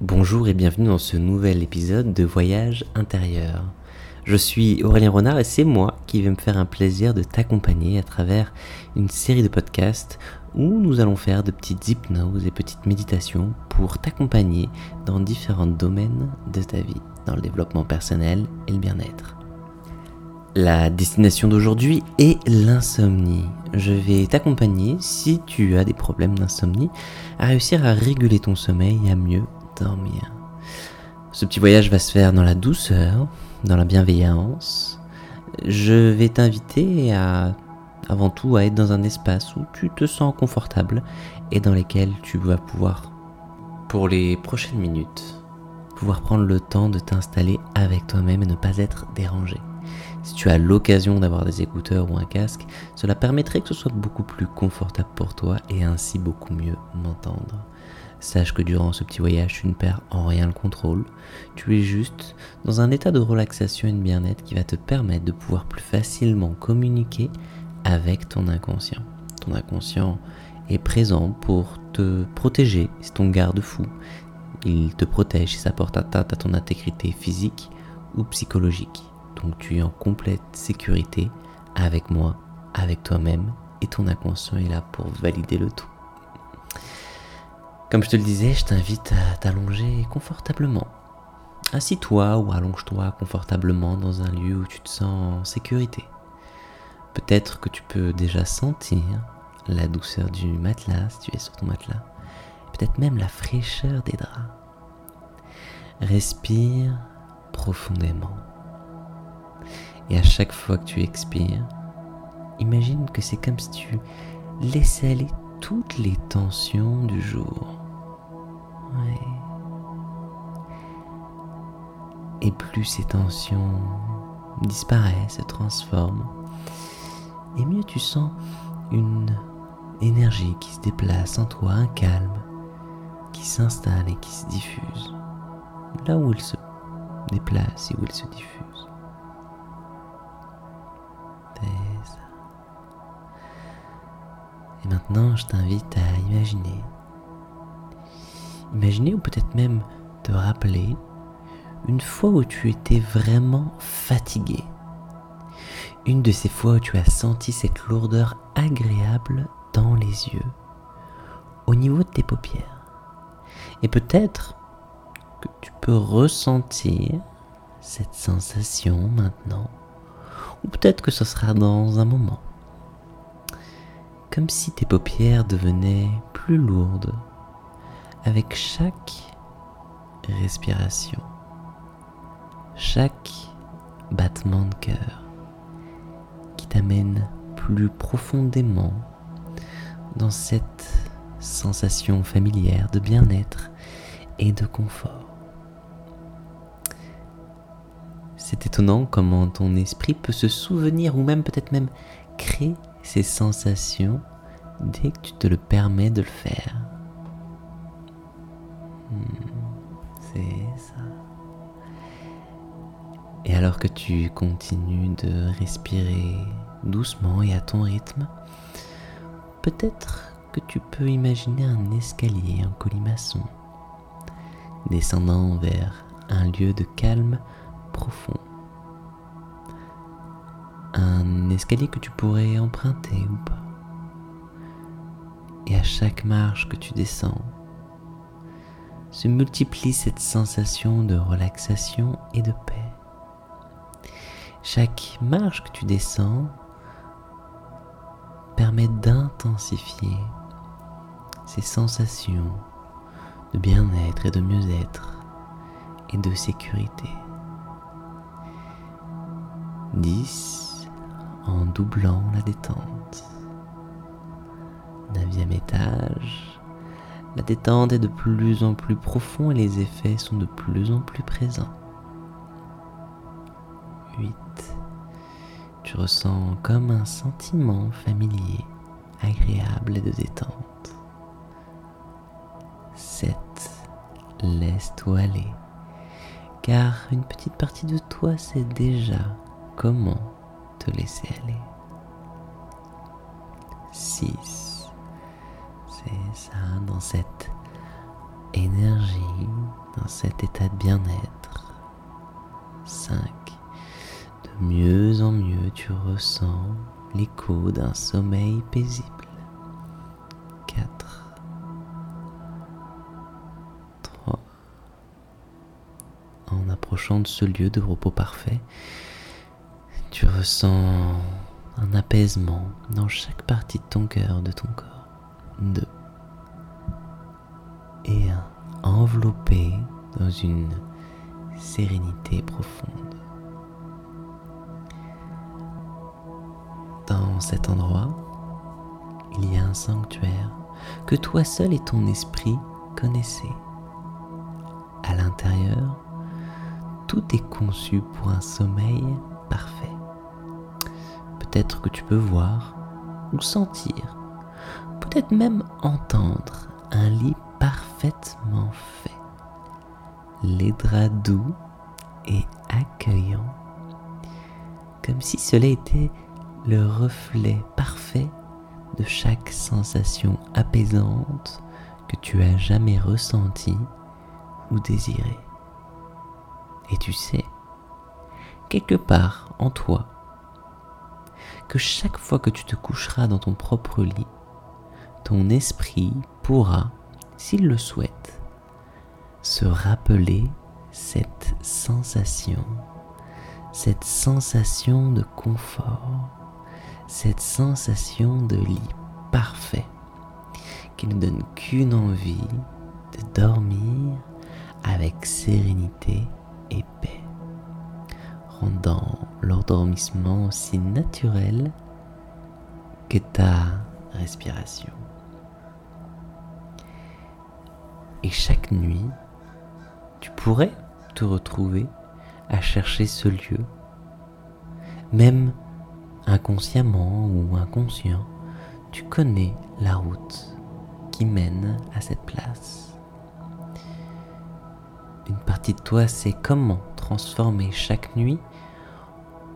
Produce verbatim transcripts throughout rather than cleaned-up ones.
Bonjour et bienvenue dans ce nouvel épisode de Voyage Intérieur. Je suis Aurélien Renard et c'est moi qui vais me faire un plaisir de t'accompagner à travers une série de podcasts où nous allons faire de petites hypnoses et petites méditations pour t'accompagner dans différents domaines de ta vie, dans le développement personnel et le bien-être. La destination d'aujourd'hui est l'insomnie. Je vais t'accompagner, si tu as des problèmes d'insomnie, à réussir à réguler ton sommeil et à mieux dormir. Ce petit voyage va se faire dans la douceur, dans la bienveillance. Je vais t'inviter à, avant tout à être dans un espace où tu te sens confortable et dans lequel tu vas pouvoir, pour les prochaines minutes, pouvoir prendre le temps de t'installer avec toi-même et ne pas être dérangé. Si tu as l'occasion d'avoir des écouteurs ou un casque, cela permettrait que ce soit beaucoup plus confortable pour toi et ainsi beaucoup mieux m'entendre. Sache que durant ce petit voyage, tu ne perds en rien le contrôle. Tu es juste dans un état de relaxation et de bien-être qui va te permettre de pouvoir plus facilement communiquer avec ton inconscient. Ton inconscient est présent pour te protéger, c'est ton garde-fou. Il te protège si ça porte atteinte à ton intégrité physique ou psychologique. Donc tu es en complète sécurité avec moi, avec toi-même, et ton inconscient est là pour valider le tout. Comme je te le disais, je t'invite à t'allonger confortablement. Assis-toi ou allonge-toi confortablement dans un lieu où tu te sens en sécurité. Peut-être que tu peux déjà sentir la douceur du matelas, si tu es sur ton matelas. Peut-être même la fraîcheur des draps. Respire profondément. Et à chaque fois que tu expires, imagine que c'est comme si tu laissais aller toutes les tensions du jour. Ouais. Et plus ces tensions disparaissent, se transforment, et mieux tu sens une énergie qui se déplace en toi, un calme qui s'installe et qui se diffuse là où il se déplace et où il se diffuse. Et ça. Et maintenant, je t'invite à imaginer. Imaginer ou peut-être même te rappeler une fois où tu étais vraiment fatigué. Une de ces fois où tu as senti cette lourdeur agréable dans les yeux, au niveau de tes paupières. Et peut-être que tu peux ressentir cette sensation maintenant, ou peut-être que ce sera dans un moment. Comme si tes paupières devenaient plus lourdes avec chaque respiration, chaque battement de cœur qui t'amène plus profondément dans cette sensation familière de bien-être et de confort. C'est étonnant comment ton esprit peut se souvenir ou même peut-être même créer ces sensations dès que tu te le permets de le faire. C'est ça. Et alors que tu continues de respirer doucement et à ton rythme, peut-être que tu peux imaginer un escalier en colimaçon descendant vers un lieu de calme profond. Un escalier que tu pourrais emprunter ou pas. Et à chaque marche que tu descends, se multiplie cette sensation de relaxation et de paix. Chaque marche que tu descends permet d'intensifier ces sensations de bien-être et de mieux-être et de sécurité. dix en doublant la détente. Neuvième étage, la détente est de plus en plus profonde et les effets sont de plus en plus présents. huit Tu ressens comme un sentiment familier, agréable et de détente. sept Laisse-toi aller, car une petite partie de toi sait déjà comment te laisser aller. six C'est ça, dans cette énergie, cet état de bien-être. cinq. De mieux en mieux, tu ressens l'écho d'un sommeil paisible. quatre. trois. En approchant de ce lieu de repos parfait, tu ressens un apaisement dans chaque partie de ton cœur, de ton corps. deux. Et un enveloppé dans une sérénité profonde. Dans cet endroit, il y a un sanctuaire que toi seul et ton esprit connaissez. À l'intérieur, tout est conçu pour un sommeil parfait. Peut-être que tu peux voir ou sentir, peut-être même entendre un lit parfaitement fait, les draps doux et accueillants, comme si cela était le reflet parfait de chaque sensation apaisante que tu as jamais ressentie ou désirée. Et tu sais, quelque part en toi, que chaque fois que tu te coucheras dans ton propre lit, ton esprit pourra, s'il le souhaite, se rappeler cette sensation, cette sensation de confort, cette sensation de lit parfait qui ne donne qu'une envie de dormir avec sérénité et paix, rendant l'endormissement aussi naturel que ta respiration. Et chaque nuit, tu pourrais te retrouver à chercher ce lieu, même inconsciemment ou inconscient, tu connais la route qui mène à cette place. Une partie de toi sait comment transformer chaque nuit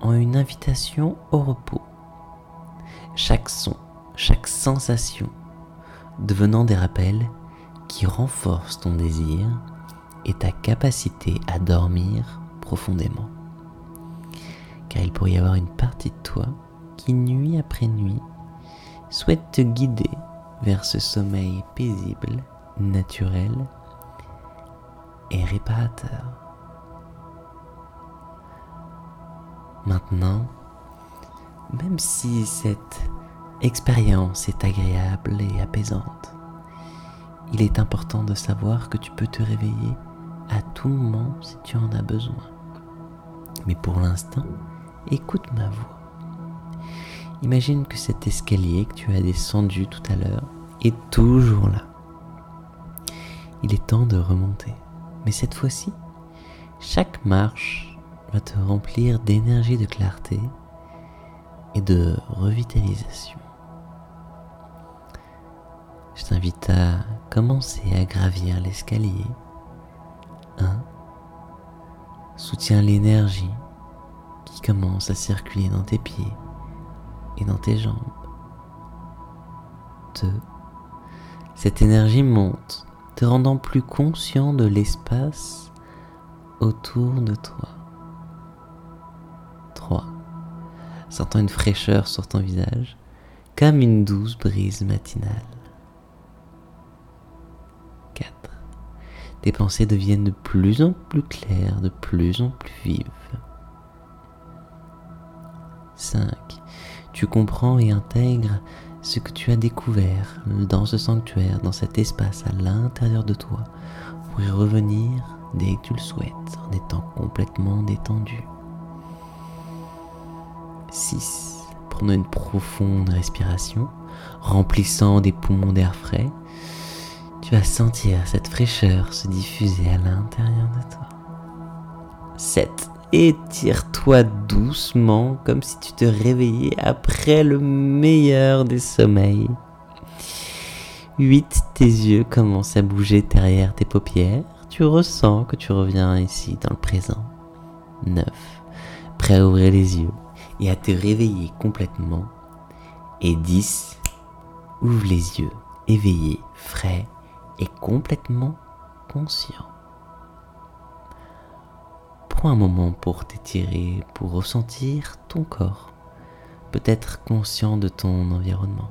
en une invitation au repos. Chaque son, chaque sensation devenant des rappels qui renforcent ton désir et ta capacité à dormir profondément. Car il pourrait y avoir une partie de toi qui, nuit après nuit, souhaite te guider vers ce sommeil paisible, naturel et réparateur. Maintenant, même si cette expérience est agréable et apaisante, il est important de savoir que tu peux te réveiller à tout moment si tu en as besoin. Mais pour l'instant, écoute ma voix. Imagine que cet escalier que tu as descendu tout à l'heure est toujours là. Il est temps de remonter. Mais cette fois-ci, chaque marche va te remplir d'énergie, de clarté et de revitalisation. Je t'invite à commencer à gravir l'escalier. un. Soutiens l'énergie qui commence à circuler dans tes pieds et dans tes jambes. deux. Cette énergie monte, te rendant plus conscient de l'espace autour de toi. trois. Sentant une fraîcheur sur ton visage, comme une douce brise matinale. quatre. Tes pensées deviennent de plus en plus claires, de plus en plus vives. cinq. Tu comprends et intègres ce que tu as découvert dans ce sanctuaire, dans cet espace à l'intérieur de toi, pour y revenir dès que tu le souhaites, en étant complètement détendu. six. Prends une profonde respiration, remplissant des poumons d'air frais. Tu vas sentir cette fraîcheur se diffuser à l'intérieur de toi. sept. Étire-toi doucement, comme si tu te réveillais après le meilleur des sommeils. huit. Tes yeux commencent à bouger derrière tes paupières. Tu ressens que tu reviens ici, dans le présent. neuf. Prêt à ouvrir les yeux et à te réveiller complètement. Et dix. Ouvre les yeux, éveillé, frais et complètement conscient. prends un moment pour t'étirer, pour ressentir ton corps, peut-être conscient de ton environnement.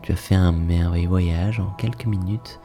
Tu as fait un merveilleux voyage en quelques minutes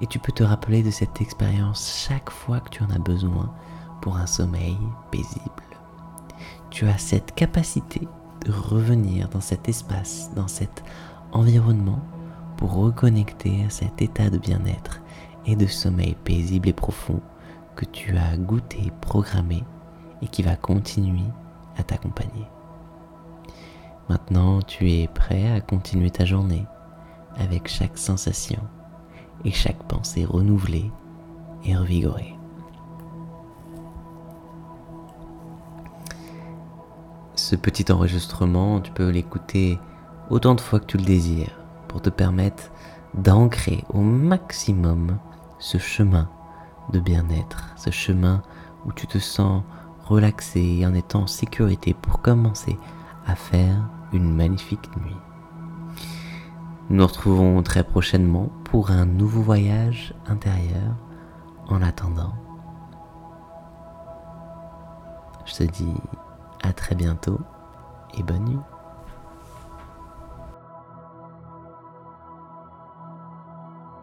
et tu peux te rappeler de cette expérience chaque fois que tu en as besoin pour un sommeil paisible. Tu as cette capacité de revenir dans cet espace, dans cet environnement pour reconnecter à cet état de bien-être et de sommeil paisible et profond que tu as goûté, programmé et qui va continuer à t'accompagner. Maintenant, tu es prêt à continuer ta journée avec chaque sensation et chaque pensée renouvelée et revigorée. Ce petit enregistrement, tu peux l'écouter autant de fois que tu le désires pour te permettre d'ancrer au maximum ce chemin de bien-être, ce chemin où tu te sens relaxé et en étant en sécurité pour commencer à faire une magnifique nuit. Nous nous retrouvons très prochainement pour un nouveau voyage intérieur. En attendant, je te dis à très bientôt et bonne nuit.